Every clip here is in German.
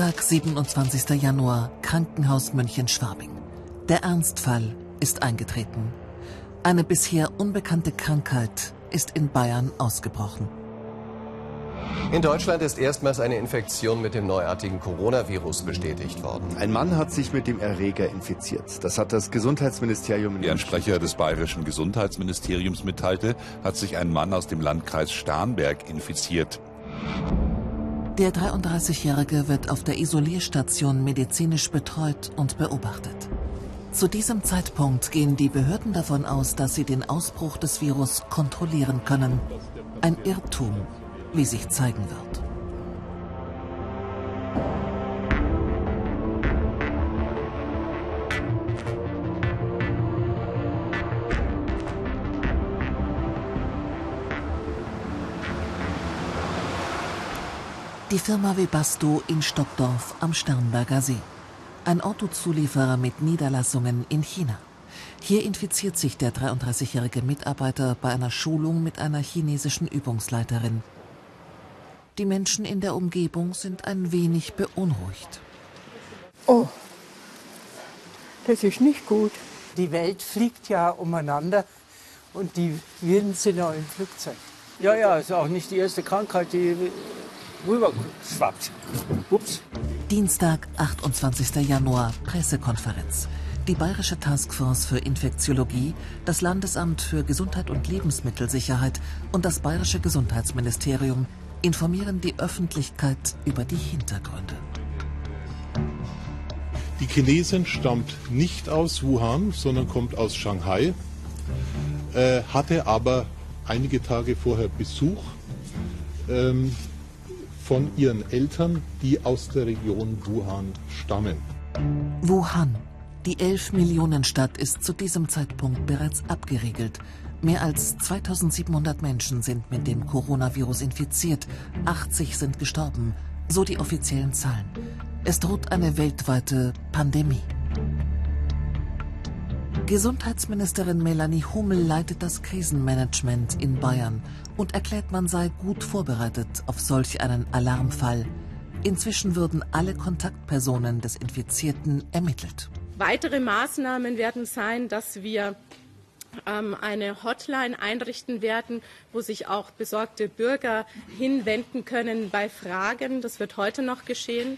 Donnerstag, 27. Januar, Krankenhaus München-Schwabing. Der Ernstfall ist eingetreten. Eine bisher unbekannte Krankheit ist in Bayern ausgebrochen. In Deutschland ist erstmals eine Infektion mit dem neuartigen Coronavirus bestätigt worden. Ein Mann hat sich mit dem Erreger infiziert. Das hat das Gesundheitsministerium in der Sprecher des bayerischen Gesundheitsministeriums mitteilte, hat sich ein Mann aus dem Landkreis Starnberg infiziert. Der 33-Jährige wird auf der Isolierstation medizinisch betreut und beobachtet. Zu diesem Zeitpunkt gehen die Behörden davon aus, dass sie den Ausbruch des Virus kontrollieren können. Ein Irrtum, wie sich zeigen wird. Die Firma Webasto in Stockdorf am Starnberger See. Ein Autozulieferer mit Niederlassungen in China. Hier infiziert sich der 33-jährige Mitarbeiter bei einer Schulung mit einer chinesischen Übungsleiterin. Die Menschen in der Umgebung sind ein wenig beunruhigt. Oh, das ist nicht gut. Die Welt fliegt ja umeinander und die Viren sind ja im Flugzeug. Ja, ja, ist auch nicht die erste Krankheit, die rüberschwappt. Ups. Dienstag, 28. Januar, Pressekonferenz. Die Bayerische Taskforce für Infektiologie, das Landesamt für Gesundheit und Lebensmittelsicherheit und das Bayerische Gesundheitsministerium informieren die Öffentlichkeit über die Hintergründe. Die Chinesin stammt nicht aus Wuhan, sondern kommt aus Shanghai, hatte aber einige Tage vorher Besuch von ihren Eltern, die aus der Region Wuhan stammen. Wuhan, die 11-Millionen-Stadt, ist zu diesem Zeitpunkt bereits abgeriegelt. Mehr als 2700 Menschen sind mit dem Coronavirus infiziert, 80 sind gestorben, so die offiziellen Zahlen. Es droht eine weltweite Pandemie. Gesundheitsministerin Melanie Huml leitet das Krisenmanagement in Bayern und erklärt, man sei gut vorbereitet auf solch einen Alarmfall. Inzwischen würden alle Kontaktpersonen des Infizierten ermittelt. Weitere Maßnahmen werden sein, dass wir eine Hotline einrichten werden, wo sich auch besorgte Bürger hinwenden können bei Fragen. Das wird heute noch geschehen.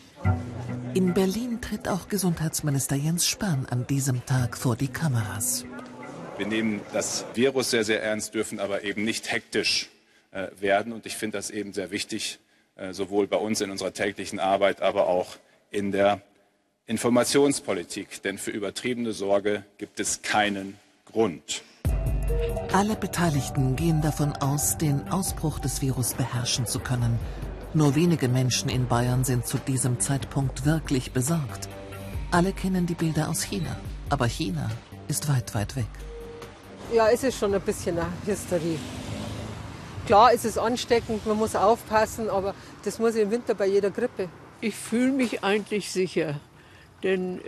In Berlin tritt auch Gesundheitsminister Jens Spahn an diesem Tag vor die Kameras. Wir nehmen das Virus sehr, sehr ernst, dürfen aber eben nicht hektisch werden. Und ich finde das eben sehr wichtig, sowohl bei uns in unserer täglichen Arbeit, aber auch in der Informationspolitik. Denn für übertriebene Sorge gibt es keinen Grund. Alle Beteiligten gehen davon aus, den Ausbruch des Virus beherrschen zu können. Nur wenige Menschen in Bayern sind zu diesem Zeitpunkt wirklich besorgt. Alle kennen die Bilder aus China, aber China ist weit, weit weg. Ja, es ist schon ein bisschen eine Hysterie. Klar ist es ansteckend, man muss aufpassen, aber das muss ich im Winter bei jeder Grippe. Ich fühle mich eigentlich sicher, denn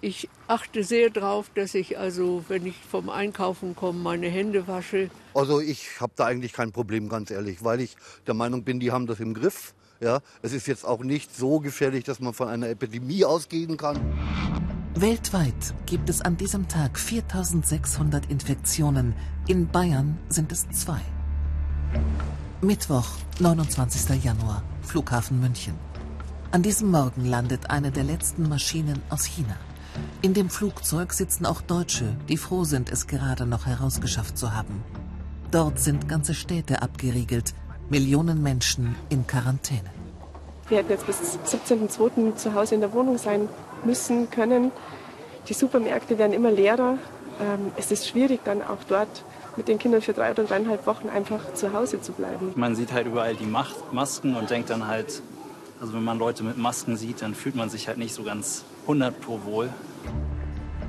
ich achte sehr darauf, dass ich also, wenn ich vom Einkaufen komme, meine Hände wasche. Also ich habe da eigentlich kein Problem, ganz ehrlich, weil ich der Meinung bin, die haben das im Griff. Ja, es ist jetzt auch nicht so gefährlich, dass man von einer Epidemie ausgehen kann. Weltweit gibt es an diesem Tag 4600 Infektionen. In Bayern sind es 2. Mittwoch, 29. Januar, Flughafen München. An diesem Morgen landet eine der letzten Maschinen aus China. In dem Flugzeug sitzen auch Deutsche, die froh sind, es gerade noch herausgeschafft zu haben. Dort sind ganze Städte abgeriegelt, Millionen Menschen in Quarantäne. Wir hätten jetzt bis 17.02. zu Hause in der Wohnung sein müssen, können. Die Supermärkte werden immer leerer. Es ist schwierig, dann auch dort mit den Kindern für 3 oder 3,5 Wochen einfach zu Hause zu bleiben. Man sieht halt überall die Masken und denkt dann halt, also wenn man Leute mit Masken sieht, dann fühlt man sich halt nicht so ganz 100% wohl.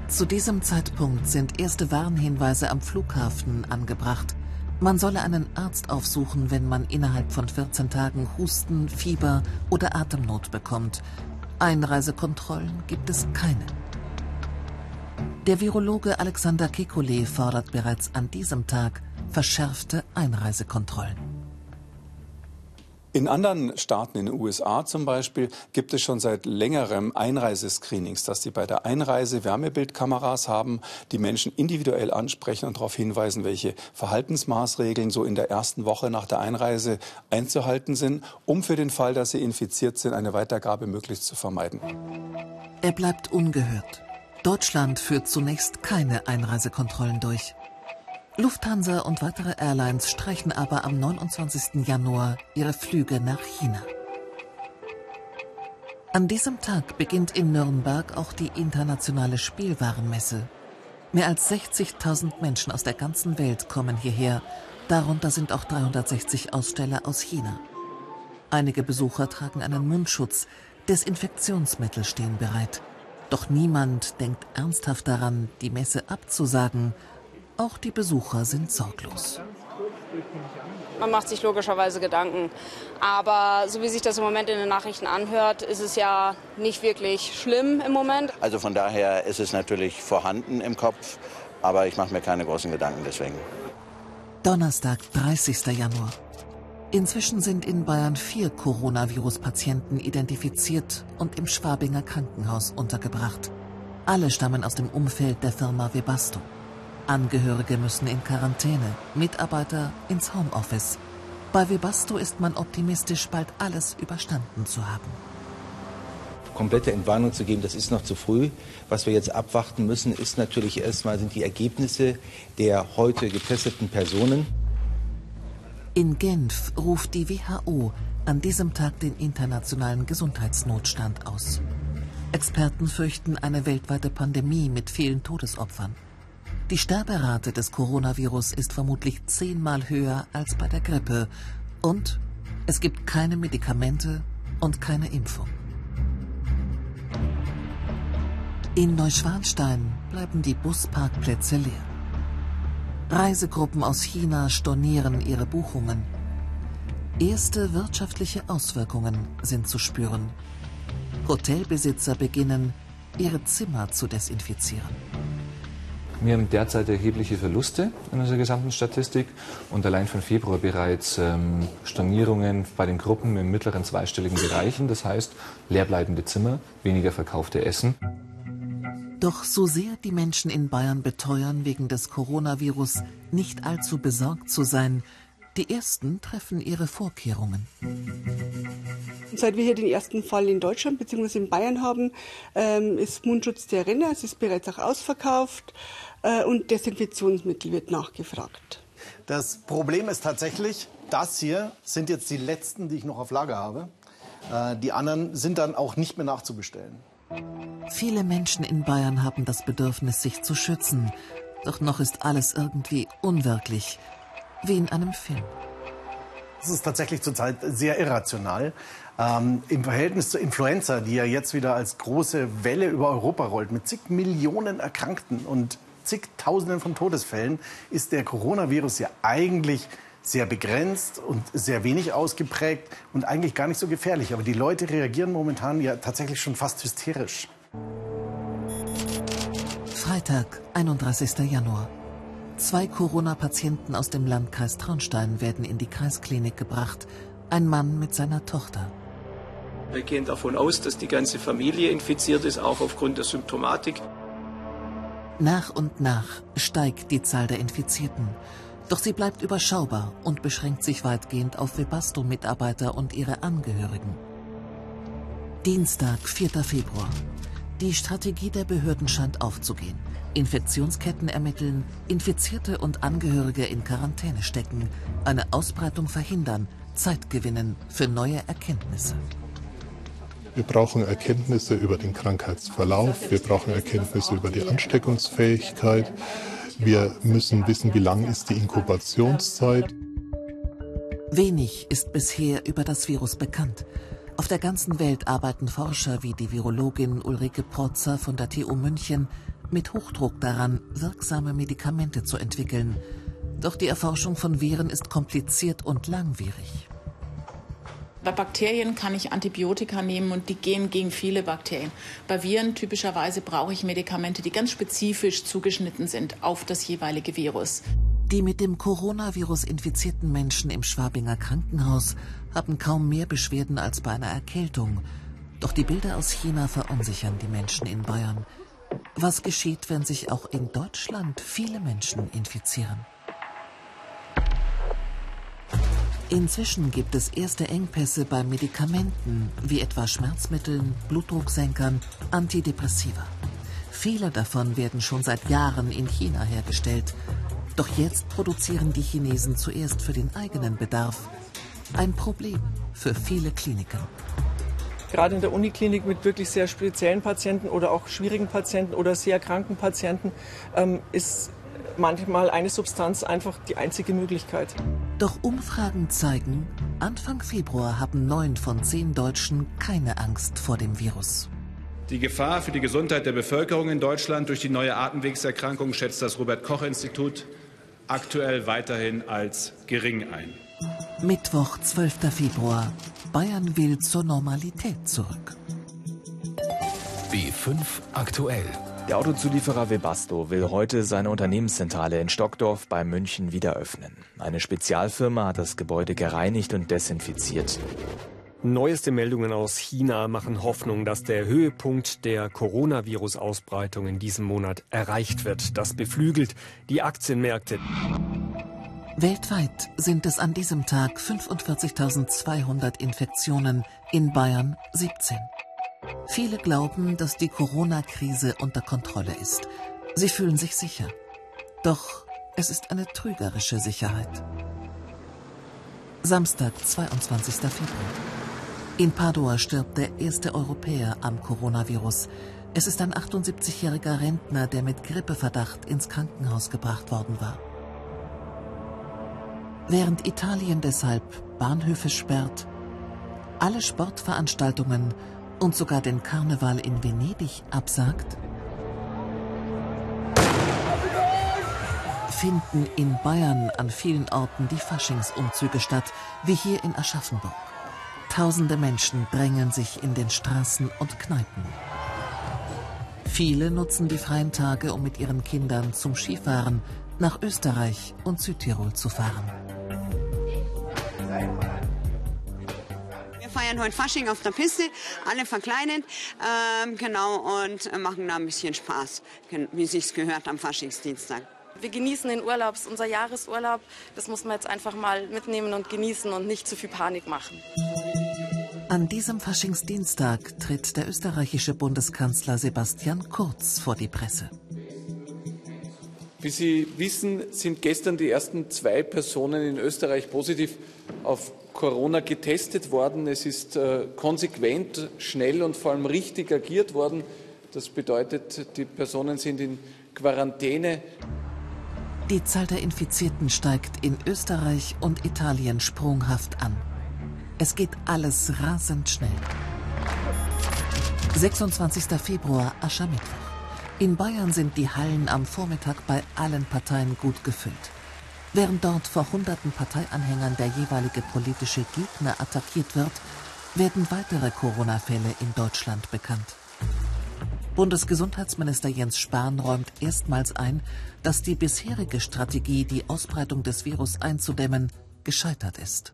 Zu diesem Zeitpunkt sind erste Warnhinweise am Flughafen angebracht. Man solle einen Arzt aufsuchen, wenn man innerhalb von 14 Tagen Husten, Fieber oder Atemnot bekommt. Einreisekontrollen gibt es keine. Der Virologe Alexander Kekulé fordert bereits an diesem Tag verschärfte Einreisekontrollen. In anderen Staaten, in den USA zum Beispiel, gibt es schon seit längerem Einreisescreenings, dass die bei der Einreise Wärmebildkameras haben, die Menschen individuell ansprechen und darauf hinweisen, welche Verhaltensmaßregeln so in der ersten Woche nach der Einreise einzuhalten sind, um für den Fall, dass sie infiziert sind, eine Weitergabe möglichst zu vermeiden. Er bleibt ungehört. Deutschland führt zunächst keine Einreisekontrollen durch. Lufthansa und weitere Airlines streichen aber am 29. Januar ihre Flüge nach China. An diesem Tag beginnt in Nürnberg auch die internationale Spielwarenmesse. Mehr als 60.000 Menschen aus der ganzen Welt kommen hierher. Darunter sind auch 360 Aussteller aus China. Einige Besucher tragen einen Mundschutz. Desinfektionsmittel stehen bereit. Doch niemand denkt ernsthaft daran, die Messe abzusagen. Auch die Besucher sind sorglos. Man macht sich logischerweise Gedanken. Aber so wie sich das im Moment in den Nachrichten anhört, ist es ja nicht wirklich schlimm im Moment. Also von daher ist es natürlich vorhanden im Kopf, aber ich mache mir keine großen Gedanken deswegen. Donnerstag, 30. Januar. Inzwischen sind in Bayern 4 Coronavirus-Patienten identifiziert und im Schwabinger Krankenhaus untergebracht. Alle stammen aus dem Umfeld der Firma Webasto. Angehörige müssen in Quarantäne, Mitarbeiter ins Homeoffice. Bei Webasto ist man optimistisch, bald alles überstanden zu haben. Komplette Entwarnung zu geben, das ist noch zu früh. Was wir jetzt abwarten müssen, ist natürlich erstmal sind die Ergebnisse der heute getesteten Personen. In Genf ruft die WHO an diesem Tag den internationalen Gesundheitsnotstand aus. Experten fürchten eine weltweite Pandemie mit vielen Todesopfern. Die Sterberate des Coronavirus ist vermutlich 10-mal höher als bei der Grippe. Und es gibt keine Medikamente und keine Impfung. In Neuschwanstein bleiben die Busparkplätze leer. Reisegruppen aus China stornieren ihre Buchungen. Erste wirtschaftliche Auswirkungen sind zu spüren. Hotelbesitzer beginnen, ihre Zimmer zu desinfizieren. Wir haben derzeit erhebliche Verluste in unserer gesamten Statistik und allein von Februar bereits Stornierungen bei den Gruppen im mittleren zweistelligen Bereich. Das heißt, leerbleibende Zimmer, weniger verkaufte Essen. Doch so sehr die Menschen in Bayern beteuern, wegen des Coronavirus nicht allzu besorgt zu sein, die ersten treffen ihre Vorkehrungen. Seit wir hier den ersten Fall in Deutschland bzw. in Bayern haben, ist Mundschutz der Renner, es ist bereits auch ausverkauft und Desinfektionsmittel wird nachgefragt. Das Problem ist tatsächlich, das hier sind jetzt die letzten, die ich noch auf Lager habe. Die anderen sind dann auch nicht mehr nachzubestellen. Viele Menschen in Bayern haben das Bedürfnis, sich zu schützen. Doch noch ist alles irgendwie unwirklich. Wie in einem Film. Das ist tatsächlich zurzeit sehr irrational. Im Verhältnis zur Influenza, die ja jetzt wieder als große Welle über Europa rollt, mit zig Millionen Erkrankten und zigtausenden von Todesfällen, ist der Coronavirus ja eigentlich sehr begrenzt und sehr wenig ausgeprägt und eigentlich gar nicht so gefährlich. Aber die Leute reagieren momentan ja tatsächlich schon fast hysterisch. Freitag, 31. Januar. 2 Corona-Patienten aus dem Landkreis Traunstein werden in die Kreisklinik gebracht. Ein Mann mit seiner Tochter. Wir gehen davon aus, dass die ganze Familie infiziert ist, auch aufgrund der Symptomatik. Nach und nach steigt die Zahl der Infizierten. Doch sie bleibt überschaubar und beschränkt sich weitgehend auf Webasto-Mitarbeiter und ihre Angehörigen. Dienstag, 4. Februar. Die Strategie der Behörden scheint aufzugehen. Infektionsketten ermitteln, Infizierte und Angehörige in Quarantäne stecken, eine Ausbreitung verhindern, Zeit gewinnen für neue Erkenntnisse. Wir brauchen Erkenntnisse über den Krankheitsverlauf, wir brauchen Erkenntnisse über die Ansteckungsfähigkeit. Wir müssen wissen, wie lang ist die Inkubationszeit. Wenig ist bisher über das Virus bekannt. Auf der ganzen Welt arbeiten Forscher wie die Virologin Ulrike Protzer von der TU München mit Hochdruck daran, wirksame Medikamente zu entwickeln. Doch die Erforschung von Viren ist kompliziert und langwierig. Bei Bakterien kann ich Antibiotika nehmen und die gehen gegen viele Bakterien. Bei Viren typischerweise brauche ich Medikamente, die ganz spezifisch zugeschnitten sind auf das jeweilige Virus. Die mit dem Coronavirus infizierten Menschen im Schwabinger Krankenhaus haben kaum mehr Beschwerden als bei einer Erkältung. Doch die Bilder aus China verunsichern die Menschen in Bayern. Was geschieht, wenn sich auch in Deutschland viele Menschen infizieren? Inzwischen gibt es erste Engpässe bei Medikamenten, wie etwa Schmerzmitteln, Blutdrucksenkern, Antidepressiva. Viele davon werden schon seit Jahren in China hergestellt. Doch jetzt produzieren die Chinesen zuerst für den eigenen Bedarf. Ein Problem für viele Kliniken. Gerade in der Uniklinik mit wirklich sehr speziellen Patienten oder auch schwierigen Patienten oder sehr kranken Patienten ist manchmal eine Substanz einfach die einzige Möglichkeit. Doch Umfragen zeigen, Anfang Februar haben 9 von 10 Deutschen keine Angst vor dem Virus. Die Gefahr für die Gesundheit der Bevölkerung in Deutschland durch die neue Atemwegserkrankung schätzt das Robert-Koch-Institut aktuell weiterhin als gering ein. Mittwoch, 12. Februar. Bayern will zur Normalität zurück. B5 aktuell. Der Autozulieferer Webasto will heute seine Unternehmenszentrale in Stockdorf bei München wieder öffnen. Eine Spezialfirma hat das Gebäude gereinigt und desinfiziert. Neueste Meldungen aus China machen Hoffnung, dass der Höhepunkt der Coronavirus-Ausbreitung in diesem Monat erreicht wird. Das beflügelt die Aktienmärkte. Weltweit sind es an diesem Tag 45.200 Infektionen, in Bayern 17. Viele glauben, dass die Corona-Krise unter Kontrolle ist. Sie fühlen sich sicher. Doch es ist eine trügerische Sicherheit. Samstag, 22. Februar. In Padua stirbt der erste Europäer am Coronavirus. Es ist ein 78-jähriger Rentner, der mit Grippeverdacht ins Krankenhaus gebracht worden war. Während Italien deshalb Bahnhöfe sperrt, alle Sportveranstaltungen und sogar den Karneval in Venedig absagt, finden in Bayern an vielen Orten die Faschingsumzüge statt, wie hier in Aschaffenburg. Tausende Menschen drängen sich in den Straßen und Kneipen. Viele nutzen die freien Tage, um mit ihren Kindern zum Skifahren nach Österreich und Südtirol zu fahren. Wir feiern heute Fasching auf der Piste, alle verkleidet, und machen da ein bisschen Spaß, wie es sich gehört am Faschingsdienstag. Wir genießen den Urlaub, unser Jahresurlaub. Das muss man jetzt einfach mal mitnehmen und genießen und nicht zu viel Panik machen. An diesem Faschingsdienstag tritt der österreichische Bundeskanzler Sebastian Kurz vor die Presse. Wie Sie wissen, sind gestern die ersten 2 Personen in Österreich positiv auf Corona getestet worden. Es ist konsequent, schnell und vor allem richtig agiert worden. Das bedeutet, die Personen sind in Quarantäne. Die Zahl der Infizierten steigt in Österreich und Italien sprunghaft an. Es geht alles rasend schnell. 26. Februar, Aschermittwoch. In Bayern sind die Hallen am Vormittag bei allen Parteien gut gefüllt. Während dort vor hunderten Parteianhängern der jeweilige politische Gegner attackiert wird, werden weitere Corona-Fälle in Deutschland bekannt. Bundesgesundheitsminister Jens Spahn räumt erstmals ein, dass die bisherige Strategie, die Ausbreitung des Virus einzudämmen, gescheitert ist.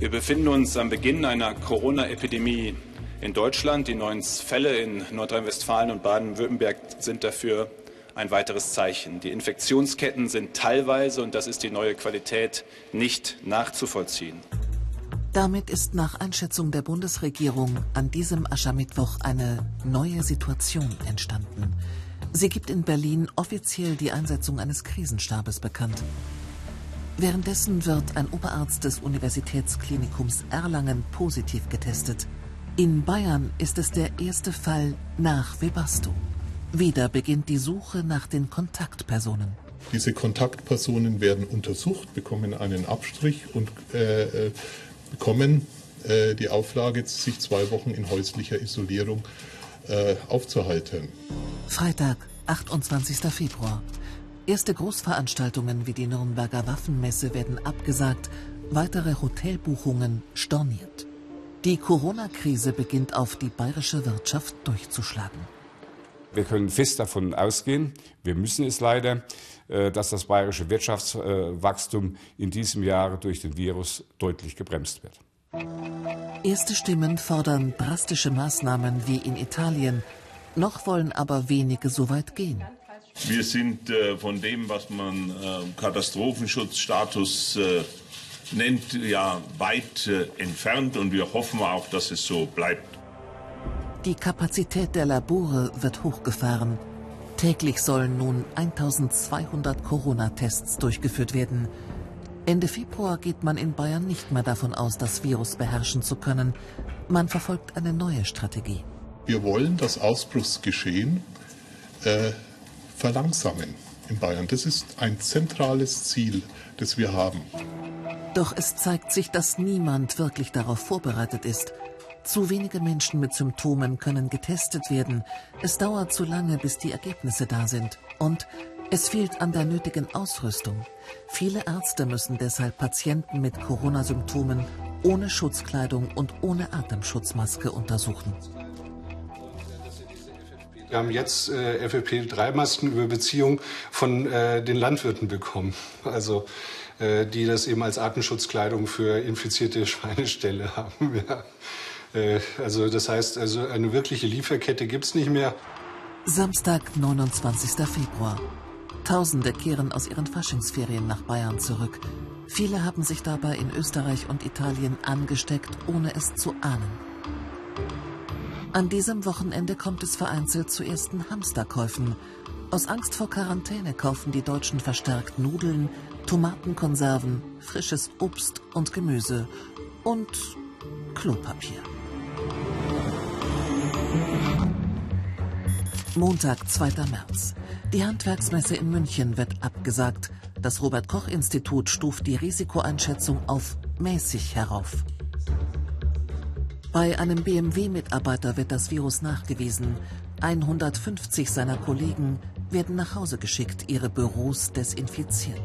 Wir befinden uns am Beginn einer Corona-Epidemie in Deutschland. Die neuen Fälle in Nordrhein-Westfalen und Baden-Württemberg sind dafür ein weiteres Zeichen. Die Infektionsketten sind teilweise, und das ist die neue Qualität, nicht nachzuvollziehen. Damit ist nach Einschätzung der Bundesregierung an diesem Aschermittwoch eine neue Situation entstanden. Sie gibt in Berlin offiziell die Einsetzung eines Krisenstabes bekannt. Währenddessen wird ein Oberarzt des Universitätsklinikums Erlangen positiv getestet. In Bayern ist es der erste Fall nach Webasto. Wieder beginnt die Suche nach den Kontaktpersonen. Diese Kontaktpersonen werden untersucht, bekommen einen Abstrich und bekommen die Auflage, sich 2 Wochen in häuslicher Isolierung aufzuhalten. Freitag, 28. Februar. Erste Großveranstaltungen wie die Nürnberger Waffenmesse werden abgesagt, weitere Hotelbuchungen storniert. Die Corona-Krise beginnt auf die bayerische Wirtschaft durchzuschlagen. Wir können fest davon ausgehen, wir müssen es leider, dass das bayerische Wirtschaftswachstum in diesem Jahr durch den Virus deutlich gebremst wird. Erste Stimmen fordern drastische Maßnahmen wie in Italien. Noch wollen aber wenige so weit gehen. Wir sind von dem, was man Katastrophenschutzstatus nennt, ja weit entfernt und wir hoffen auch, dass es so bleibt. Die Kapazität der Labore wird hochgefahren. Täglich sollen nun 1200 Corona-Tests durchgeführt werden. Ende Februar geht man in Bayern nicht mehr davon aus, das Virus beherrschen zu können. Man verfolgt eine neue Strategie. Wir wollen das Ausbruchsgeschehen verlangsamen in Bayern. Das ist ein zentrales Ziel, das wir haben. Doch es zeigt sich, dass niemand wirklich darauf vorbereitet ist. Zu wenige Menschen mit Symptomen können getestet werden. Es dauert zu lange, bis die Ergebnisse da sind. Und es fehlt an der nötigen Ausrüstung. Viele Ärzte müssen deshalb Patienten mit Corona-Symptomen ohne Schutzkleidung und ohne Atemschutzmaske untersuchen. Wir haben jetzt FFP3-Masken über Beziehung von den Landwirten bekommen. Also die das eben als Atemschutzkleidung für infizierte Schweineställe haben. Ja. Also das heißt, also eine wirkliche Lieferkette gibt es nicht mehr. Samstag, 29. Februar. Tausende kehren aus ihren Faschingsferien nach Bayern zurück. Viele haben sich dabei in Österreich und Italien angesteckt, ohne es zu ahnen. An diesem Wochenende kommt es vereinzelt zu ersten Hamsterkäufen. Aus Angst vor Quarantäne kaufen die Deutschen verstärkt Nudeln, Tomatenkonserven, frisches Obst und Gemüse und Klopapier. Montag, 2. März. Die Handwerksmesse in München wird abgesagt. Das Robert-Koch-Institut stuft die Risikoeinschätzung auf mäßig herauf. Bei einem BMW-Mitarbeiter wird das Virus nachgewiesen. 150 seiner Kollegen werden nach Hause geschickt, ihre Büros desinfiziert.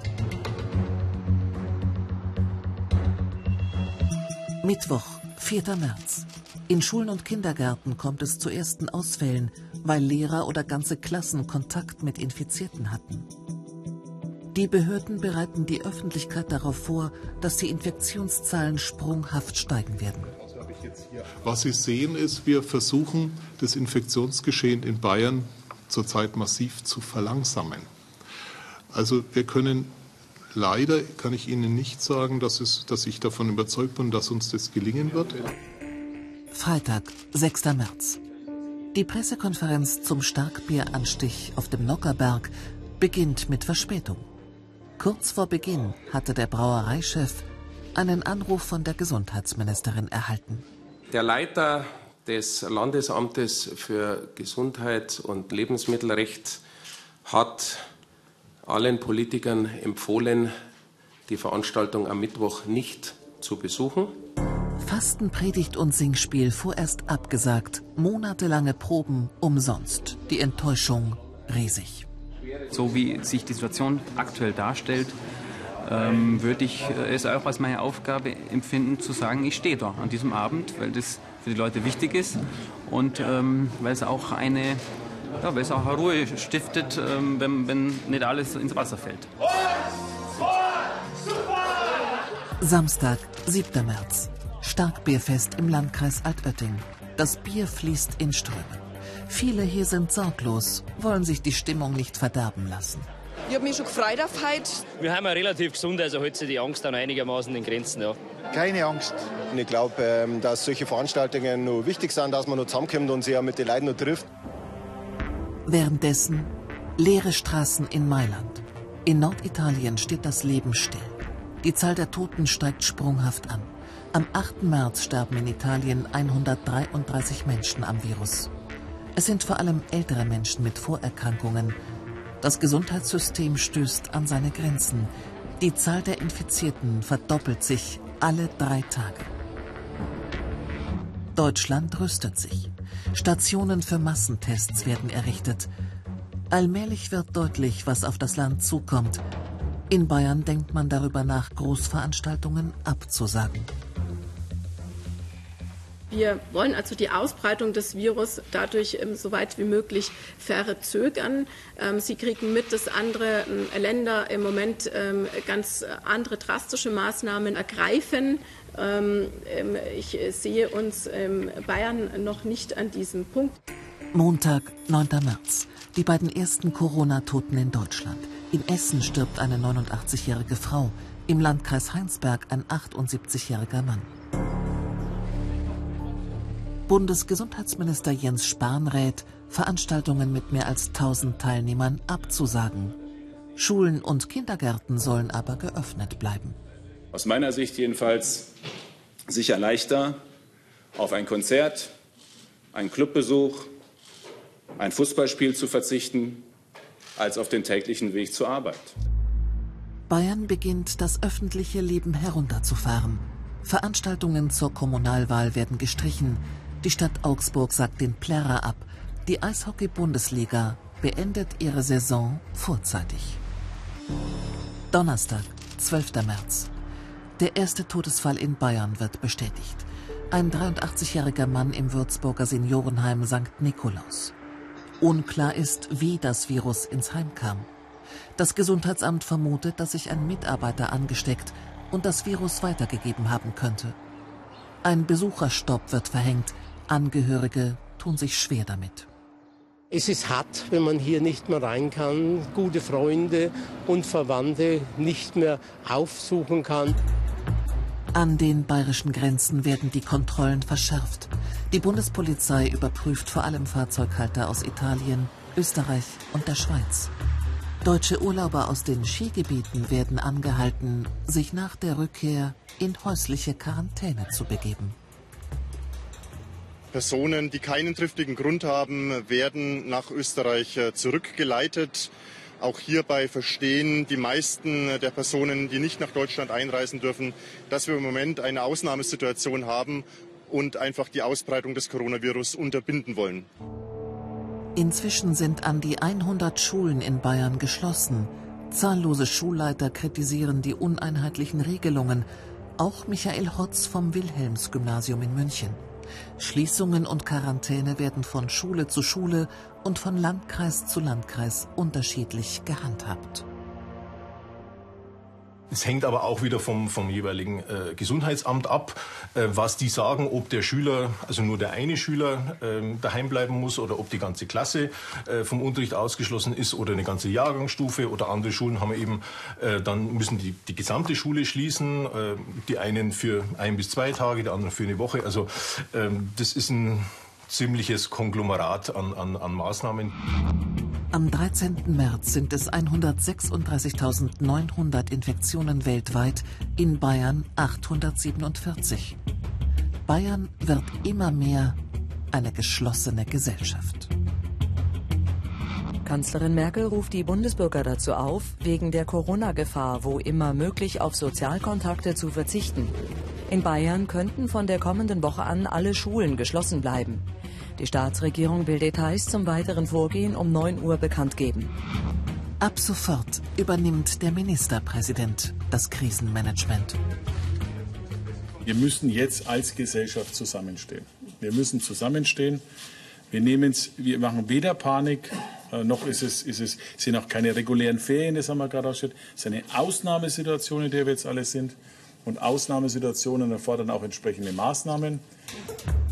Mittwoch, 4. März. In Schulen und Kindergärten kommt es zu ersten Ausfällen, weil Lehrer oder ganze Klassen Kontakt mit Infizierten hatten. Die Behörden bereiten die Öffentlichkeit darauf vor, dass die Infektionszahlen sprunghaft steigen werden. Was Sie sehen ist, wir versuchen, das Infektionsgeschehen in Bayern zurzeit massiv zu verlangsamen. Also wir können leider, kann ich Ihnen nicht sagen, dass ich davon überzeugt bin, dass uns das gelingen wird. Freitag, 6. März. Die Pressekonferenz zum Starkbieranstich auf dem Lockerberg beginnt mit Verspätung. Kurz vor Beginn hatte der Brauereichef einen Anruf von der Gesundheitsministerin erhalten. Der Leiter des Landesamtes für Gesundheit und Lebensmittelrecht hat allen Politikern empfohlen, die Veranstaltung am Mittwoch nicht zu besuchen. Fastenpredigt und Singspiel vorerst abgesagt. Monatelange Proben umsonst. Die Enttäuschung riesig. So wie sich die Situation aktuell darstellt, würde ich es auch als meine Aufgabe empfinden, zu sagen, ich stehe da an diesem Abend, weil das für die Leute wichtig ist und weil es auch eine Ruhe stiftet, wenn nicht alles ins Wasser fällt. Samstag, 7. März. Starkbierfest im Landkreis Altötting. Das Bier fließt in Strömen. Viele hier sind sorglos, wollen sich die Stimmung nicht verderben lassen. Ich habe mich schon gefreut auf heute. Wir haben ja relativ gesund, also hält sich die Angst dann einigermaßen in Grenzen. Ja. Keine Angst. Ich glaube, dass solche Veranstaltungen noch wichtig sind, dass man noch zusammenkommt und sich ja mit den Leuten noch trifft. Währenddessen leere Straßen in Mailand. In Norditalien steht das Leben still. Die Zahl der Toten steigt sprunghaft an. Am 8. März sterben in Italien 133 Menschen am Virus. Es sind vor allem ältere Menschen mit Vorerkrankungen. Das Gesundheitssystem stößt an seine Grenzen. Die Zahl der Infizierten verdoppelt sich alle 3 Tage. Deutschland rüstet sich. Stationen für Massentests werden errichtet. Allmählich wird deutlich, was auf das Land zukommt. In Bayern denkt man darüber nach, Großveranstaltungen abzusagen. Wir wollen also die Ausbreitung des Virus dadurch so weit wie möglich verzögern. Sie kriegen mit, dass andere Länder im Moment ganz andere drastische Maßnahmen ergreifen. Ich sehe uns in Bayern noch nicht an diesem Punkt. Montag, 9. März. Die beiden ersten Corona-Toten in Deutschland. In Essen stirbt eine 89-jährige Frau. Im Landkreis Heinsberg ein 78-jähriger Mann. Bundesgesundheitsminister Jens Spahn rät, Veranstaltungen mit mehr als 1000 Teilnehmern abzusagen. Schulen und Kindergärten sollen aber geöffnet bleiben. Aus meiner Sicht jedenfalls sicher leichter, auf ein Konzert, einen Clubbesuch, ein Fußballspiel zu verzichten, als auf den täglichen Weg zur Arbeit. Bayern beginnt, das öffentliche Leben herunterzufahren. Veranstaltungen zur Kommunalwahl werden gestrichen. Die Stadt Augsburg sagt den Plärrer ab. Die Eishockey-Bundesliga beendet ihre Saison vorzeitig. Donnerstag, 12. März. Der erste Todesfall in Bayern wird bestätigt. Ein 83-jähriger Mann im Würzburger Seniorenheim St. Nikolaus. Unklar ist, wie das Virus ins Heim kam. Das Gesundheitsamt vermutet, dass sich ein Mitarbeiter angesteckt und das Virus weitergegeben haben könnte. Ein Besucherstopp wird verhängt. Angehörige tun sich schwer damit. Es ist hart, wenn man hier nicht mehr rein kann, gute Freunde und Verwandte nicht mehr aufsuchen kann. An den bayerischen Grenzen werden die Kontrollen verschärft. Die Bundespolizei überprüft vor allem Fahrzeughalter aus Italien, Österreich und der Schweiz. Deutsche Urlauber aus den Skigebieten werden angehalten, sich nach der Rückkehr in häusliche Quarantäne zu begeben. Personen, die keinen triftigen Grund haben, werden nach Österreich zurückgeleitet. Auch hierbei verstehen die meisten der Personen, die nicht nach Deutschland einreisen dürfen, dass wir im Moment eine Ausnahmesituation haben und einfach die Ausbreitung des Coronavirus unterbinden wollen. Inzwischen sind an die 100 Schulen in Bayern geschlossen. Zahllose Schulleiter kritisieren die uneinheitlichen Regelungen. Auch Michael Hotz vom Wilhelms-Gymnasium in München. Schließungen und Quarantäne werden von Schule zu Schule und von Landkreis zu Landkreis unterschiedlich gehandhabt. Es hängt aber auch wieder vom jeweiligen Gesundheitsamt ab, was die sagen, ob der Schüler, also nur der eine Schüler, daheim bleiben muss oder ob die ganze Klasse vom Unterricht ausgeschlossen ist oder eine ganze Jahrgangsstufe. Oder andere Schulen haben eben, dann müssen die gesamte Schule schließen, die einen für 1 bis 2 Tage, die anderen für eine Woche. Also das ist ein ziemliches Konglomerat an Maßnahmen. Am 13. März sind es 136.900 Infektionen weltweit, in Bayern 847. Bayern wird immer mehr eine geschlossene Gesellschaft. Kanzlerin Merkel ruft die Bundesbürger dazu auf, wegen der Corona-Gefahr, wo immer möglich, auf Sozialkontakte zu verzichten. In Bayern könnten von der kommenden Woche an alle Schulen geschlossen bleiben. Die Staatsregierung will Details zum weiteren Vorgehen um 9 Uhr bekannt geben. Ab sofort übernimmt der Ministerpräsident das Krisenmanagement. Wir müssen jetzt als Gesellschaft zusammenstehen. Wir müssen zusammenstehen. Wir machen weder Panik, noch sind auch keine regulären Ferien, das haben wir gerade ausgestellt. Es ist eine Ausnahmesituation, in der wir jetzt alle sind. Und Ausnahmesituationen erfordern auch entsprechende Maßnahmen.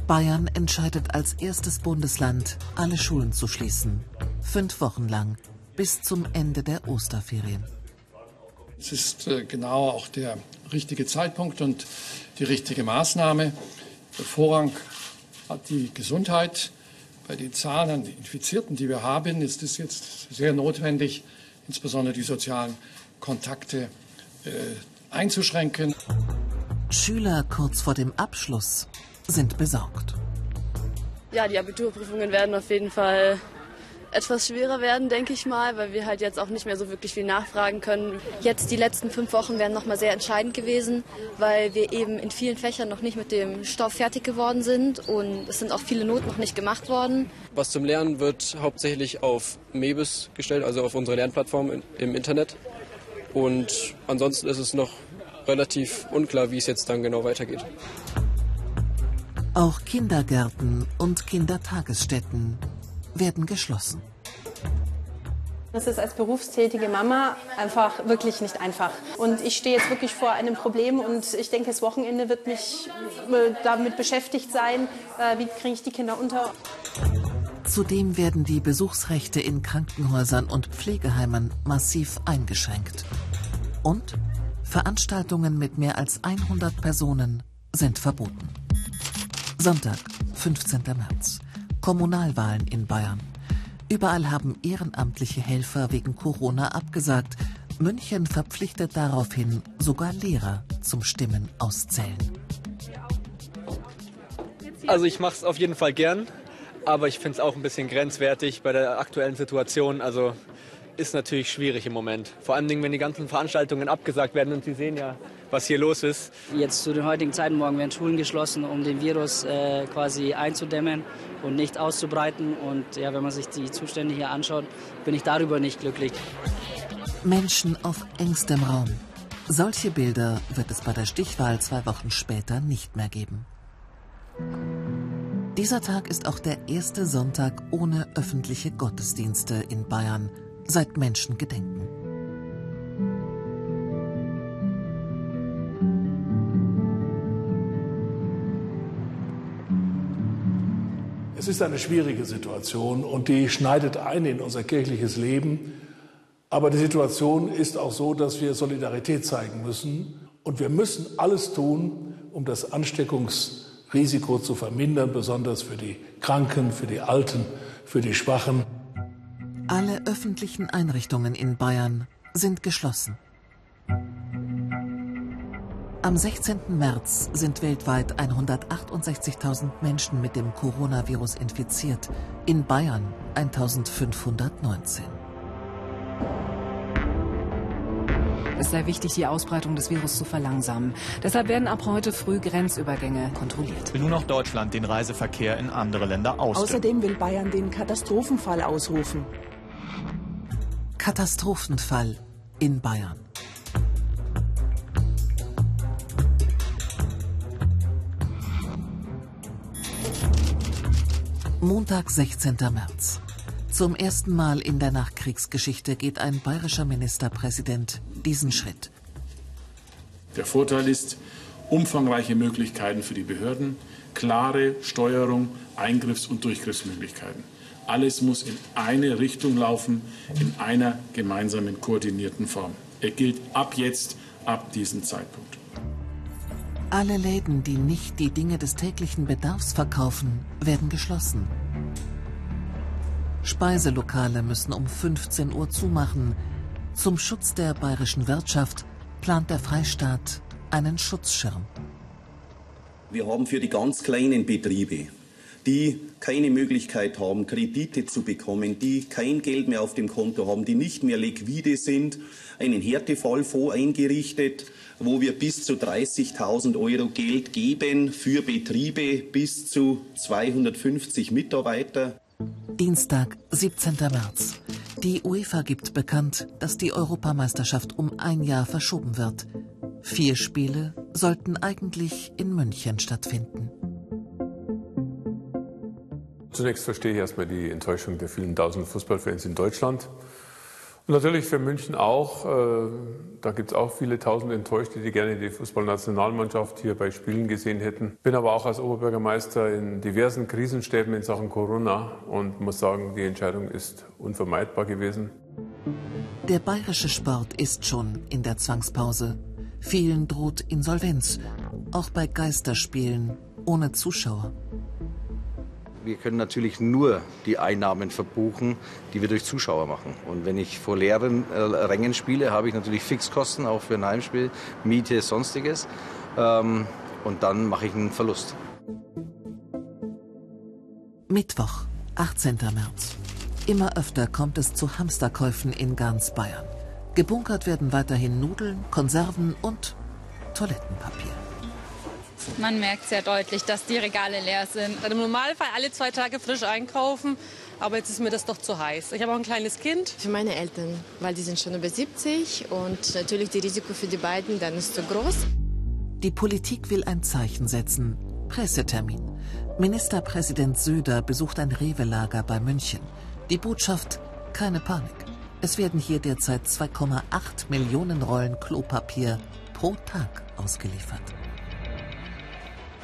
Bayern entscheidet als erstes Bundesland, alle Schulen zu schließen. 5 Wochen lang, bis zum Ende der Osterferien. Es ist genau auch der richtige Zeitpunkt und die richtige Maßnahme. Der Vorrang hat die Gesundheit. Bei den Zahlen an Infizierten, die wir haben, ist es jetzt sehr notwendig, insbesondere die sozialen Kontakte einzuschränken. Schüler kurz vor dem Abschluss sind besorgt. Ja, die Abiturprüfungen werden auf jeden Fall etwas schwerer werden, denke ich mal, weil wir halt jetzt auch nicht mehr so wirklich viel nachfragen können. Jetzt die letzten 5 Wochen wären nochmal sehr entscheidend gewesen, weil wir eben in vielen Fächern noch nicht mit dem Stoff fertig geworden sind und es sind auch viele Noten noch nicht gemacht worden. Was zum Lernen wird hauptsächlich auf MEBIS gestellt, also auf unsere Lernplattform im Internet. Und ansonsten ist es noch relativ unklar, wie es jetzt dann genau weitergeht. Auch Kindergärten und Kindertagesstätten werden geschlossen. Das ist als berufstätige Mama einfach wirklich nicht einfach. Und ich stehe jetzt wirklich vor einem Problem und ich denke, das Wochenende wird mich damit beschäftigt sein, wie kriege ich die Kinder unter. Zudem werden die Besuchsrechte in Krankenhäusern und Pflegeheimen massiv eingeschränkt. Und Veranstaltungen mit mehr als 100 Personen sind verboten. Sonntag, 15. März. Kommunalwahlen in Bayern. Überall haben ehrenamtliche Helfer wegen Corona abgesagt. München verpflichtet daraufhin sogar Lehrer zum Stimmen auszählen. Also ich mache es auf jeden Fall gern, aber ich finde es auch ein bisschen grenzwertig bei der aktuellen Situation. Also ist natürlich schwierig im Moment. Vor allem, wenn die ganzen Veranstaltungen abgesagt werden und Sie sehen ja, was hier los ist. Jetzt zu den heutigen Zeiten, morgen werden Schulen geschlossen, um den Virus quasi einzudämmen und nicht auszubreiten. Und ja, wenn man sich die Zustände hier anschaut, bin ich darüber nicht glücklich. Menschen auf engstem Raum. Solche Bilder wird es bei der Stichwahl 2 Wochen später nicht mehr geben. Dieser Tag ist auch der erste Sonntag ohne öffentliche Gottesdienste in Bayern, seit Menschengedenken. Es ist eine schwierige Situation und die schneidet ein in unser kirchliches Leben. Aber die Situation ist auch so, dass wir Solidarität zeigen müssen. Und wir müssen alles tun, um das Ansteckungsrisiko zu vermindern, besonders für die Kranken, für die Alten, für die Schwachen. Alle öffentlichen Einrichtungen in Bayern sind geschlossen. Am 16. März sind weltweit 168.000 Menschen mit dem Coronavirus infiziert, in Bayern 1.519. Es sei wichtig, die Ausbreitung des Virus zu verlangsamen. Deshalb werden ab heute früh Grenzübergänge kontrolliert. Will nun auch Deutschland den Reiseverkehr in andere Länder ausdehnen. Außerdem will Bayern den Katastrophenfall ausrufen. Katastrophenfall in Bayern. Montag, 16. März. Zum ersten Mal in der Nachkriegsgeschichte geht ein bayerischer Ministerpräsident diesen Schritt. Der Vorteil ist, umfangreiche Möglichkeiten für die Behörden, klare Steuerung, Eingriffs- und Durchgriffsmöglichkeiten. Alles muss in eine Richtung laufen, in einer gemeinsamen, koordinierten Form. Er gilt ab jetzt, ab diesem Zeitpunkt. Alle Läden, die nicht die Dinge des täglichen Bedarfs verkaufen, werden geschlossen. Speiselokale müssen um 15 Uhr zumachen. Zum Schutz der bayerischen Wirtschaft plant der Freistaat einen Schutzschirm. Wir haben für die ganz kleinen Betriebe, die keine Möglichkeit haben, Kredite zu bekommen, die kein Geld mehr auf dem Konto haben, die nicht mehr liquide sind, einen Härtefallfonds eingerichtet, wo wir bis zu 30.000 Euro Geld geben für Betriebe bis zu 250 Mitarbeiter. Dienstag, 17. März. Die UEFA gibt bekannt, dass die Europameisterschaft um ein Jahr verschoben wird. 4 Spiele sollten eigentlich in München stattfinden. Zunächst verstehe ich erstmal die Enttäuschung der vielen tausend Fußballfans in Deutschland. Und natürlich für München auch. Da gibt es auch viele tausend Enttäuschte, die gerne die Fußballnationalmannschaft hier bei Spielen gesehen hätten. Bin aber auch als Oberbürgermeister in diversen Krisenstäben in Sachen Corona und muss sagen, die Entscheidung ist unvermeidbar gewesen. Der bayerische Sport ist schon in der Zwangspause. Vielen droht Insolvenz, auch bei Geisterspielen ohne Zuschauer. Wir können natürlich nur die Einnahmen verbuchen, die wir durch Zuschauer machen. Und wenn ich vor leeren Rängen spiele, habe ich natürlich Fixkosten, auch für ein Heimspiel, Miete, Sonstiges. Und dann mache ich einen Verlust. Mittwoch, 18. März. Immer öfter kommt es zu Hamsterkäufen in ganz Bayern. Gebunkert werden weiterhin Nudeln, Konserven und Toilettenpapier. Man merkt sehr deutlich, dass die Regale leer sind. Im Normalfall alle 2 Tage frisch einkaufen, aber jetzt ist mir das doch zu heiß. Ich habe auch ein kleines Kind. Für meine Eltern, weil die sind schon über 70 und natürlich das Risiko für die beiden dann ist zu groß. Die Politik will ein Zeichen setzen. Pressetermin. Ministerpräsident Söder besucht ein Rewe-Lager bei München. Die Botschaft: keine Panik. Es werden hier derzeit 2,8 Millionen Rollen Klopapier pro Tag ausgeliefert.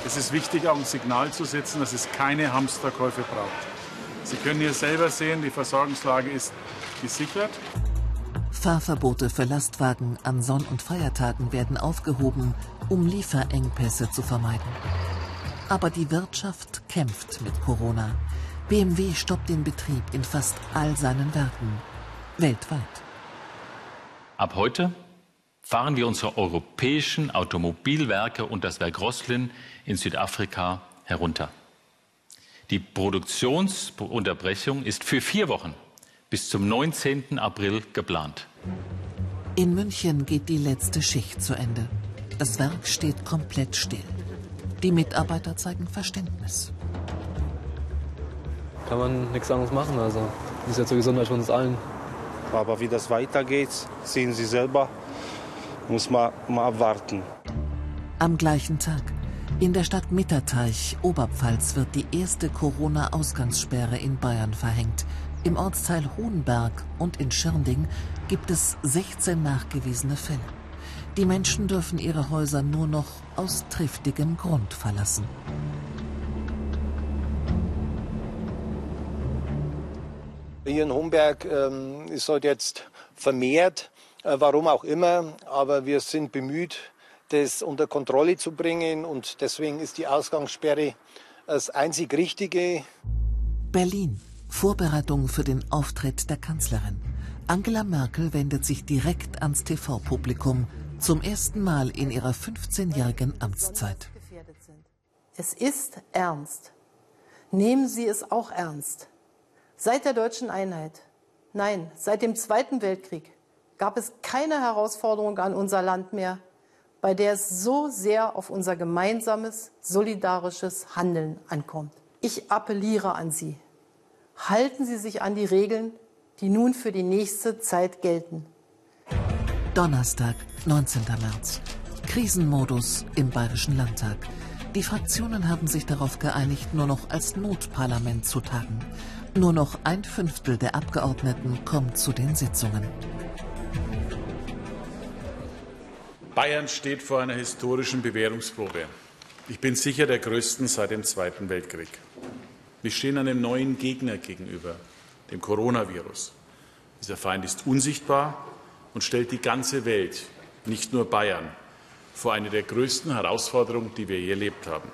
Es ist wichtig, auch ein Signal zu setzen, dass es keine Hamsterkäufe braucht. Sie können hier selber sehen, die Versorgungslage ist gesichert. Fahrverbote für Lastwagen an Sonn- und Feiertagen werden aufgehoben, um Lieferengpässe zu vermeiden. Aber die Wirtschaft kämpft mit Corona. BMW stoppt den Betrieb in fast all seinen Werken. Weltweit. Ab heute fahren wir unsere europäischen Automobilwerke und das Werk Roslin in Südafrika herunter. Die Produktionsunterbrechung ist für 4 Wochen bis zum 19. April geplant. In München geht die letzte Schicht zu Ende. Das Werk steht komplett still. Die Mitarbeiter zeigen Verständnis. Kann man nichts anderes machen. Also, das ist ja zur Gesundheit von uns allen. Aber wie das weitergeht, sehen Sie selber. Muss man mal abwarten. Am gleichen Tag in der Stadt Mitterteich, Oberpfalz, wird die erste Corona-Ausgangssperre in Bayern verhängt. Im Ortsteil Hohenberg und in Schirnding gibt es 16 nachgewiesene Fälle. Die Menschen dürfen ihre Häuser nur noch aus triftigem Grund verlassen. Hier in Hohenberg ist halt jetzt vermehrt, warum auch immer, aber wir sind bemüht, das unter Kontrolle zu bringen, und deswegen ist die Ausgangssperre das einzig Richtige. Berlin. Vorbereitung für den Auftritt der Kanzlerin. Angela Merkel wendet sich direkt ans TV-Publikum, zum ersten Mal in ihrer 15-jährigen Amtszeit. Es ist ernst. Nehmen Sie es auch ernst. Seit der deutschen Einheit, nein, seit dem Zweiten Weltkrieg, gab es keine Herausforderung an unser Land mehr, bei der es so sehr auf unser gemeinsames, solidarisches Handeln ankommt. Ich appelliere an Sie. Halten Sie sich an die Regeln, die nun für die nächste Zeit gelten. Donnerstag, 19. März. Krisenmodus im Bayerischen Landtag. Die Fraktionen haben sich darauf geeinigt, nur noch als Notparlament zu tagen. Nur noch 1/5 der Abgeordneten kommt zu den Sitzungen. Bayern steht vor einer historischen Bewährungsprobe. Ich bin sicher der größten seit dem Zweiten Weltkrieg. Wir stehen einem neuen Gegner gegenüber, dem Coronavirus. Dieser Feind ist unsichtbar und stellt die ganze Welt, nicht nur Bayern, vor eine der größten Herausforderungen, die wir je erlebt haben.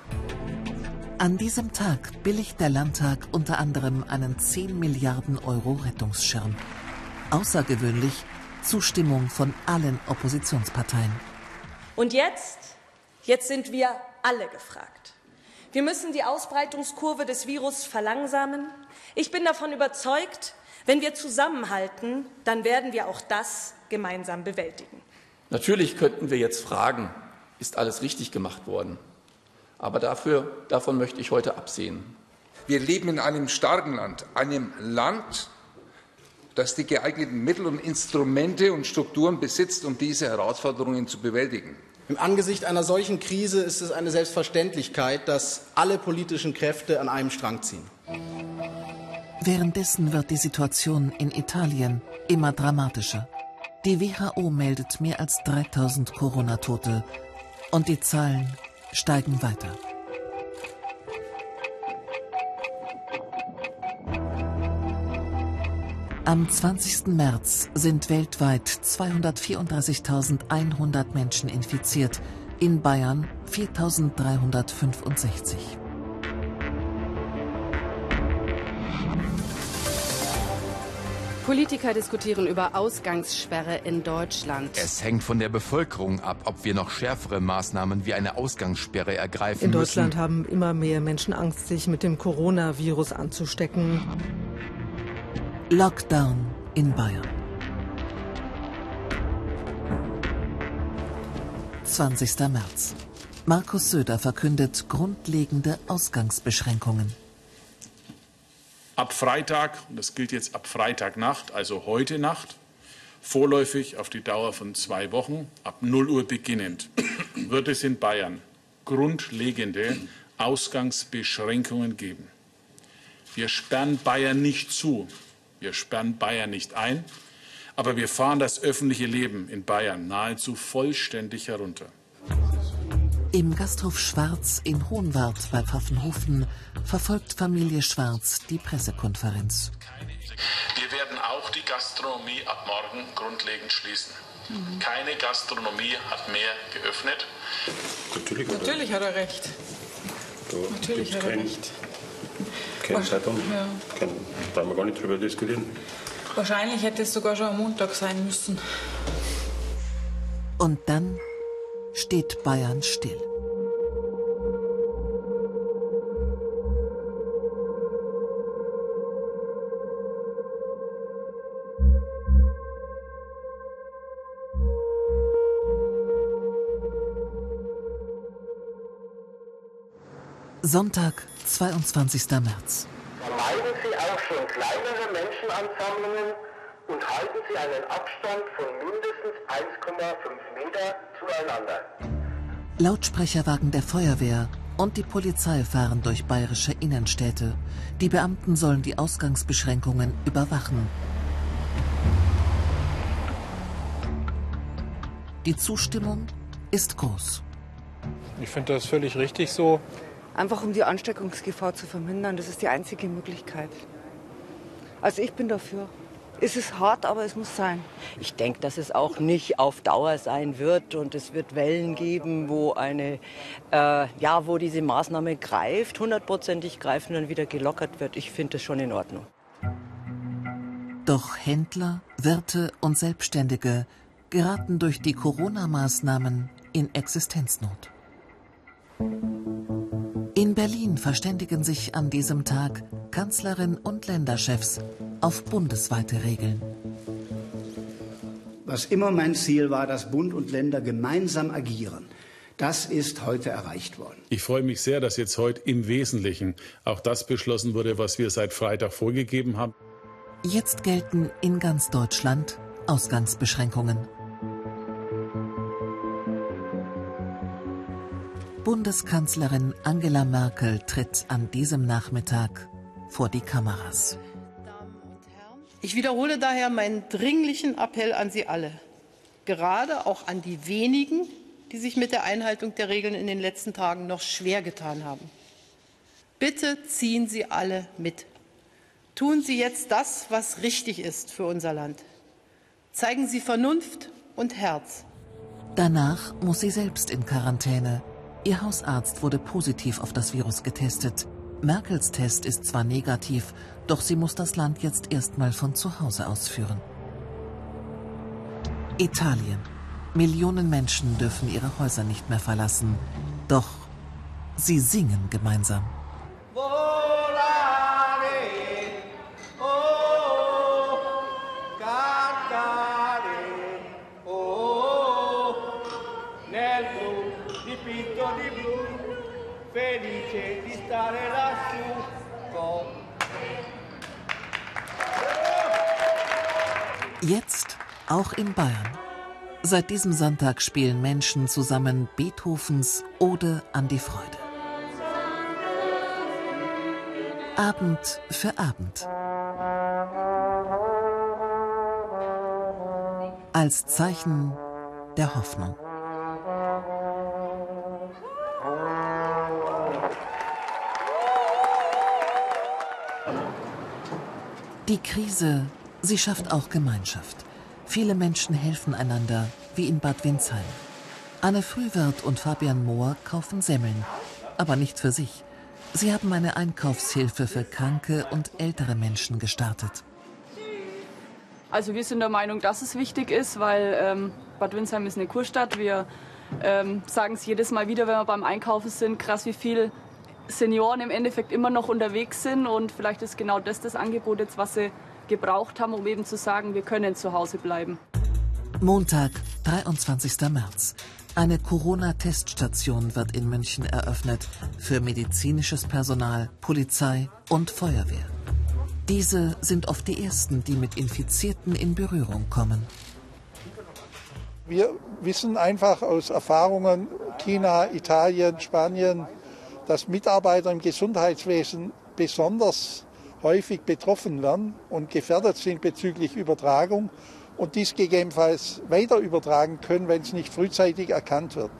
An diesem Tag billigt der Landtag unter anderem einen 10 Milliarden Euro Rettungsschirm. Außergewöhnlich Zustimmung von allen Oppositionsparteien. Und jetzt sind wir alle gefragt. Wir müssen die Ausbreitungskurve des Virus verlangsamen. Ich bin davon überzeugt, wenn wir zusammenhalten, dann werden wir auch das gemeinsam bewältigen. Natürlich könnten wir jetzt fragen, ist alles richtig gemacht worden? Aber davon möchte ich heute absehen. Wir leben in einem starken Land, einem Land, das die geeigneten Mittel und Instrumente und Strukturen besitzt, um diese Herausforderungen zu bewältigen. Im Angesicht einer solchen Krise ist es eine Selbstverständlichkeit, dass alle politischen Kräfte an einem Strang ziehen. Währenddessen wird die Situation in Italien immer dramatischer. Die WHO meldet mehr als 3000 Corona-Tote und die Zahlen steigen weiter. Am 20. März sind weltweit 234.100 Menschen infiziert, in Bayern 4.365. Politiker diskutieren über Ausgangssperre in Deutschland. Es hängt von der Bevölkerung ab, ob wir noch schärfere Maßnahmen wie eine Ausgangssperre ergreifen müssen. In Deutschland haben immer mehr Menschen Angst, sich mit dem Coronavirus anzustecken. Lockdown in Bayern. 20. März. Markus Söder verkündet grundlegende Ausgangsbeschränkungen. Ab Freitag, und das gilt jetzt ab Freitagnacht, also heute Nacht, vorläufig auf die Dauer von 2 Wochen, ab 0 Uhr beginnend, wird es in Bayern grundlegende Ausgangsbeschränkungen geben. Wir sperren Bayern nicht zu, wir sperren Bayern nicht ein, aber wir fahren das öffentliche Leben in Bayern nahezu vollständig herunter. Im Gasthof Schwarz in Hohenwart bei Pfaffenhofen verfolgt Familie Schwarz die Pressekonferenz. Wir werden auch die Gastronomie ab morgen grundlegend schließen. Keine Gastronomie hat mehr geöffnet. Natürlich hat er recht. Natürlich hat er recht. Kein Zeitpunkt, ja. Da haben wir gar nicht drüber diskutieren. Wahrscheinlich hätte es sogar schon am Montag sein müssen. Und dann steht Bayern still. Sonntag, 22. März. Vermeiden Sie auch schon kleinere Menschenansammlungen und halten Sie einen Abstand von mindestens 1,5 Meter zueinander. Lautsprecherwagen der Feuerwehr und die Polizei fahren durch bayerische Innenstädte. Die Beamten sollen die Ausgangsbeschränkungen überwachen. Die Zustimmung ist groß. Ich finde das völlig richtig so. Einfach um die Ansteckungsgefahr zu vermindern, das ist die einzige Möglichkeit. Also ich bin dafür. Es ist hart, aber es muss sein. Ich denke, dass es auch nicht auf Dauer sein wird und es wird Wellen geben, wo wo diese Maßnahme greift, hundertprozentig greift und dann wieder gelockert wird. Ich finde das schon in Ordnung. Doch Händler, Wirte und Selbstständige geraten durch die Corona-Maßnahmen in Existenznot. In Berlin verständigen sich an diesem Tag Kanzlerin und Länderchefs auf bundesweite Regeln. Was immer mein Ziel war, dass Bund und Länder gemeinsam agieren, das ist heute erreicht worden. Ich freue mich sehr, dass jetzt heute im Wesentlichen auch das beschlossen wurde, was wir seit Freitag vorgegeben haben. Jetzt gelten in ganz Deutschland Ausgangsbeschränkungen. Bundeskanzlerin Angela Merkel tritt an diesem Nachmittag vor die Kameras. Ich wiederhole daher meinen dringlichen Appell an Sie alle, gerade auch an die wenigen, die sich mit der Einhaltung der Regeln in den letzten Tagen noch schwer getan haben. Bitte ziehen Sie alle mit. Tun Sie jetzt das, was richtig ist für unser Land. Zeigen Sie Vernunft und Herz. Danach muss sie selbst in Quarantäne. Ihr Hausarzt wurde positiv auf das Virus getestet. Merkels Test ist zwar negativ, doch sie muss das Land jetzt erstmal von zu Hause ausführen. Italien. Millionen Menschen dürfen ihre Häuser nicht mehr verlassen. Doch sie singen gemeinsam. Jetzt auch in Bayern. Seit diesem Sonntag spielen Menschen zusammen Beethovens Ode an die Freude. Abend für Abend. Als Zeichen der Hoffnung. Die Krise, sie schafft auch Gemeinschaft. Viele Menschen helfen einander, wie in Bad Windsheim. Anne Frühwirt und Fabian Mohr kaufen Semmeln, aber nicht für sich. Sie haben eine Einkaufshilfe für kranke und ältere Menschen gestartet. Also wir sind der Meinung, dass es wichtig ist, weil Bad Windsheim ist eine Kurstadt. Wir sagen es jedes Mal wieder, wenn wir beim Einkaufen sind, krass wie viel Senioren im Endeffekt immer noch unterwegs sind und vielleicht ist genau das Angebot jetzt, was sie gebraucht haben, um eben zu sagen, wir können zu Hause bleiben. Montag, 23. März. Eine Corona-Teststation wird in München eröffnet für medizinisches Personal, Polizei und Feuerwehr. Diese sind oft die ersten, die mit Infizierten in Berührung kommen. Wir wissen einfach aus Erfahrungen, China, Italien, Spanien, dass Mitarbeiter im Gesundheitswesen besonders häufig betroffen werden und gefährdet sind bezüglich Übertragung und dies gegebenenfalls weiter übertragen können, wenn es nicht frühzeitig erkannt wird.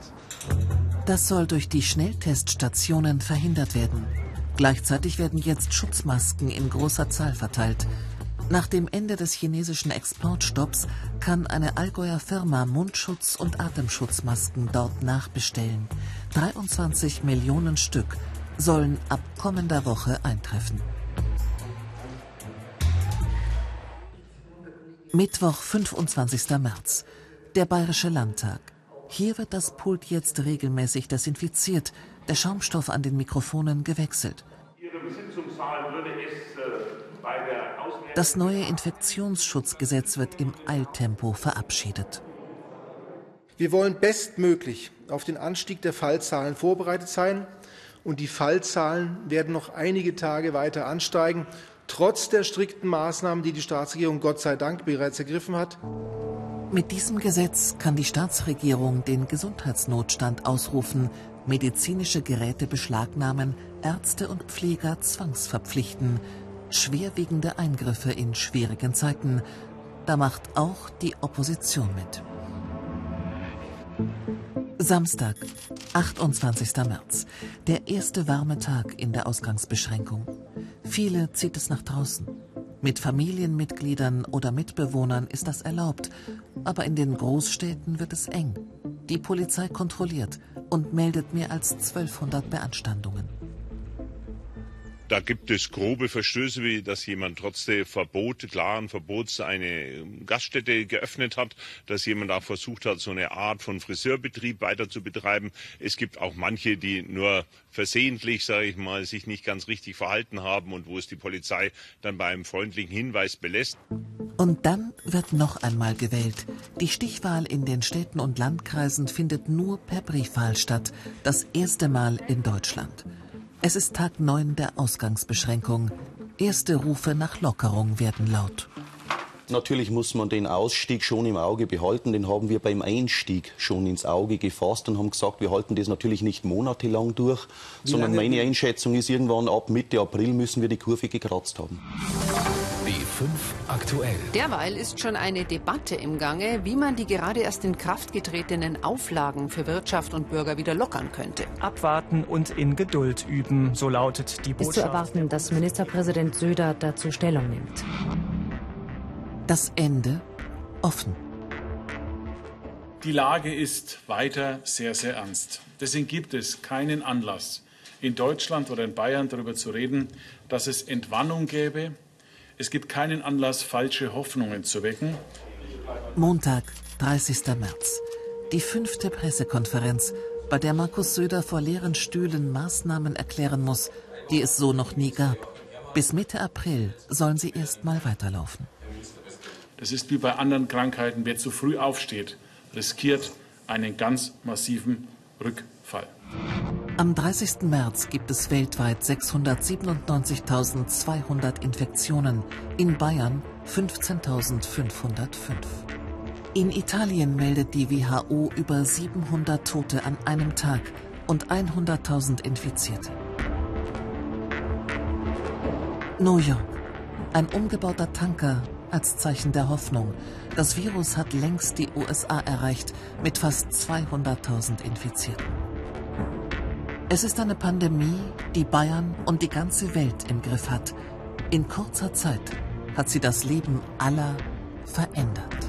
Das soll durch die Schnellteststationen verhindert werden. Gleichzeitig werden jetzt Schutzmasken in großer Zahl verteilt. Nach dem Ende des chinesischen Exportstopps kann eine Allgäuer Firma Mundschutz- und Atemschutzmasken dort nachbestellen. 23 Millionen Stück sollen ab kommender Woche eintreffen. Mittwoch, 25. März. Der Bayerische Landtag. Hier wird das Pult jetzt regelmäßig desinfiziert, der Schaumstoff an den Mikrofonen gewechselt. Das neue Infektionsschutzgesetz wird im Eiltempo verabschiedet. Wir wollen bestmöglich auf den Anstieg der Fallzahlen vorbereitet sein. Und die Fallzahlen werden noch einige Tage weiter ansteigen, trotz der strikten Maßnahmen, die die Staatsregierung Gott sei Dank bereits ergriffen hat. Mit diesem Gesetz kann die Staatsregierung den Gesundheitsnotstand ausrufen, medizinische Geräte beschlagnahmen, Ärzte und Pfleger zwangsverpflichten. Schwerwiegende Eingriffe in schwierigen Zeiten. Da macht auch die Opposition mit. Samstag, 28. März. Der erste warme Tag in der Ausgangsbeschränkung. Viele zieht es nach draußen. Mit Familienmitgliedern oder Mitbewohnern ist das erlaubt. Aber in den Großstädten wird es eng. Die Polizei kontrolliert und meldet mehr als 1200 Beanstandungen. Da gibt es grobe Verstöße, wie dass jemand trotz der Verbote, klaren Verbots eine Gaststätte geöffnet hat, dass jemand auch versucht hat, so eine Art von Friseurbetrieb weiter zu betreiben. Es gibt auch manche, die nur versehentlich, sage ich mal, sich nicht ganz richtig verhalten haben und wo es die Polizei dann bei einem freundlichen Hinweis belässt. Und dann wird noch einmal gewählt. Die Stichwahl in den Städten und Landkreisen findet nur per Briefwahl statt. Das erste Mal in Deutschland. Es ist Tag 9 der Ausgangsbeschränkung. Erste Rufe nach Lockerung werden laut. Natürlich muss man den Ausstieg schon im Auge behalten. Den haben wir beim Einstieg schon ins Auge gefasst und haben gesagt, wir halten das natürlich nicht monatelang durch, sondern meine Einschätzung ist, irgendwann ab Mitte April müssen wir die Kurve gekratzt haben. Aktuell. Derweil ist schon eine Debatte im Gange, wie man die gerade erst in Kraft getretenen Auflagen für Wirtschaft und Bürger wieder lockern könnte. Abwarten und in Geduld üben, so lautet die Botschaft. Es ist zu erwarten, dass Ministerpräsident Söder dazu Stellung nimmt. Das Ende offen. Die Lage ist weiter sehr, sehr ernst. Deswegen gibt es keinen Anlass, in Deutschland oder in Bayern darüber zu reden, dass es Entwarnung gäbe. Es gibt keinen Anlass, falsche Hoffnungen zu wecken. Montag, 30. März. Die 5. Pressekonferenz, bei der Markus Söder vor leeren Stühlen Maßnahmen erklären muss, die es so noch nie gab. Bis Mitte April sollen sie erst mal weiterlaufen. Das ist wie bei anderen Krankheiten. Wer zu früh aufsteht, riskiert einen ganz massiven Rückfall. Am 30. März gibt es weltweit 697.200 Infektionen, in Bayern 15.505. In Italien meldet die WHO über 700 Tote an einem Tag und 100.000 Infizierte. New York. Ein umgebauter Tanker als Zeichen der Hoffnung. Das Virus hat längst die USA erreicht mit fast 200.000 Infizierten. Es ist eine Pandemie, die Bayern und die ganze Welt im Griff hat. In kurzer Zeit hat sie das Leben aller verändert.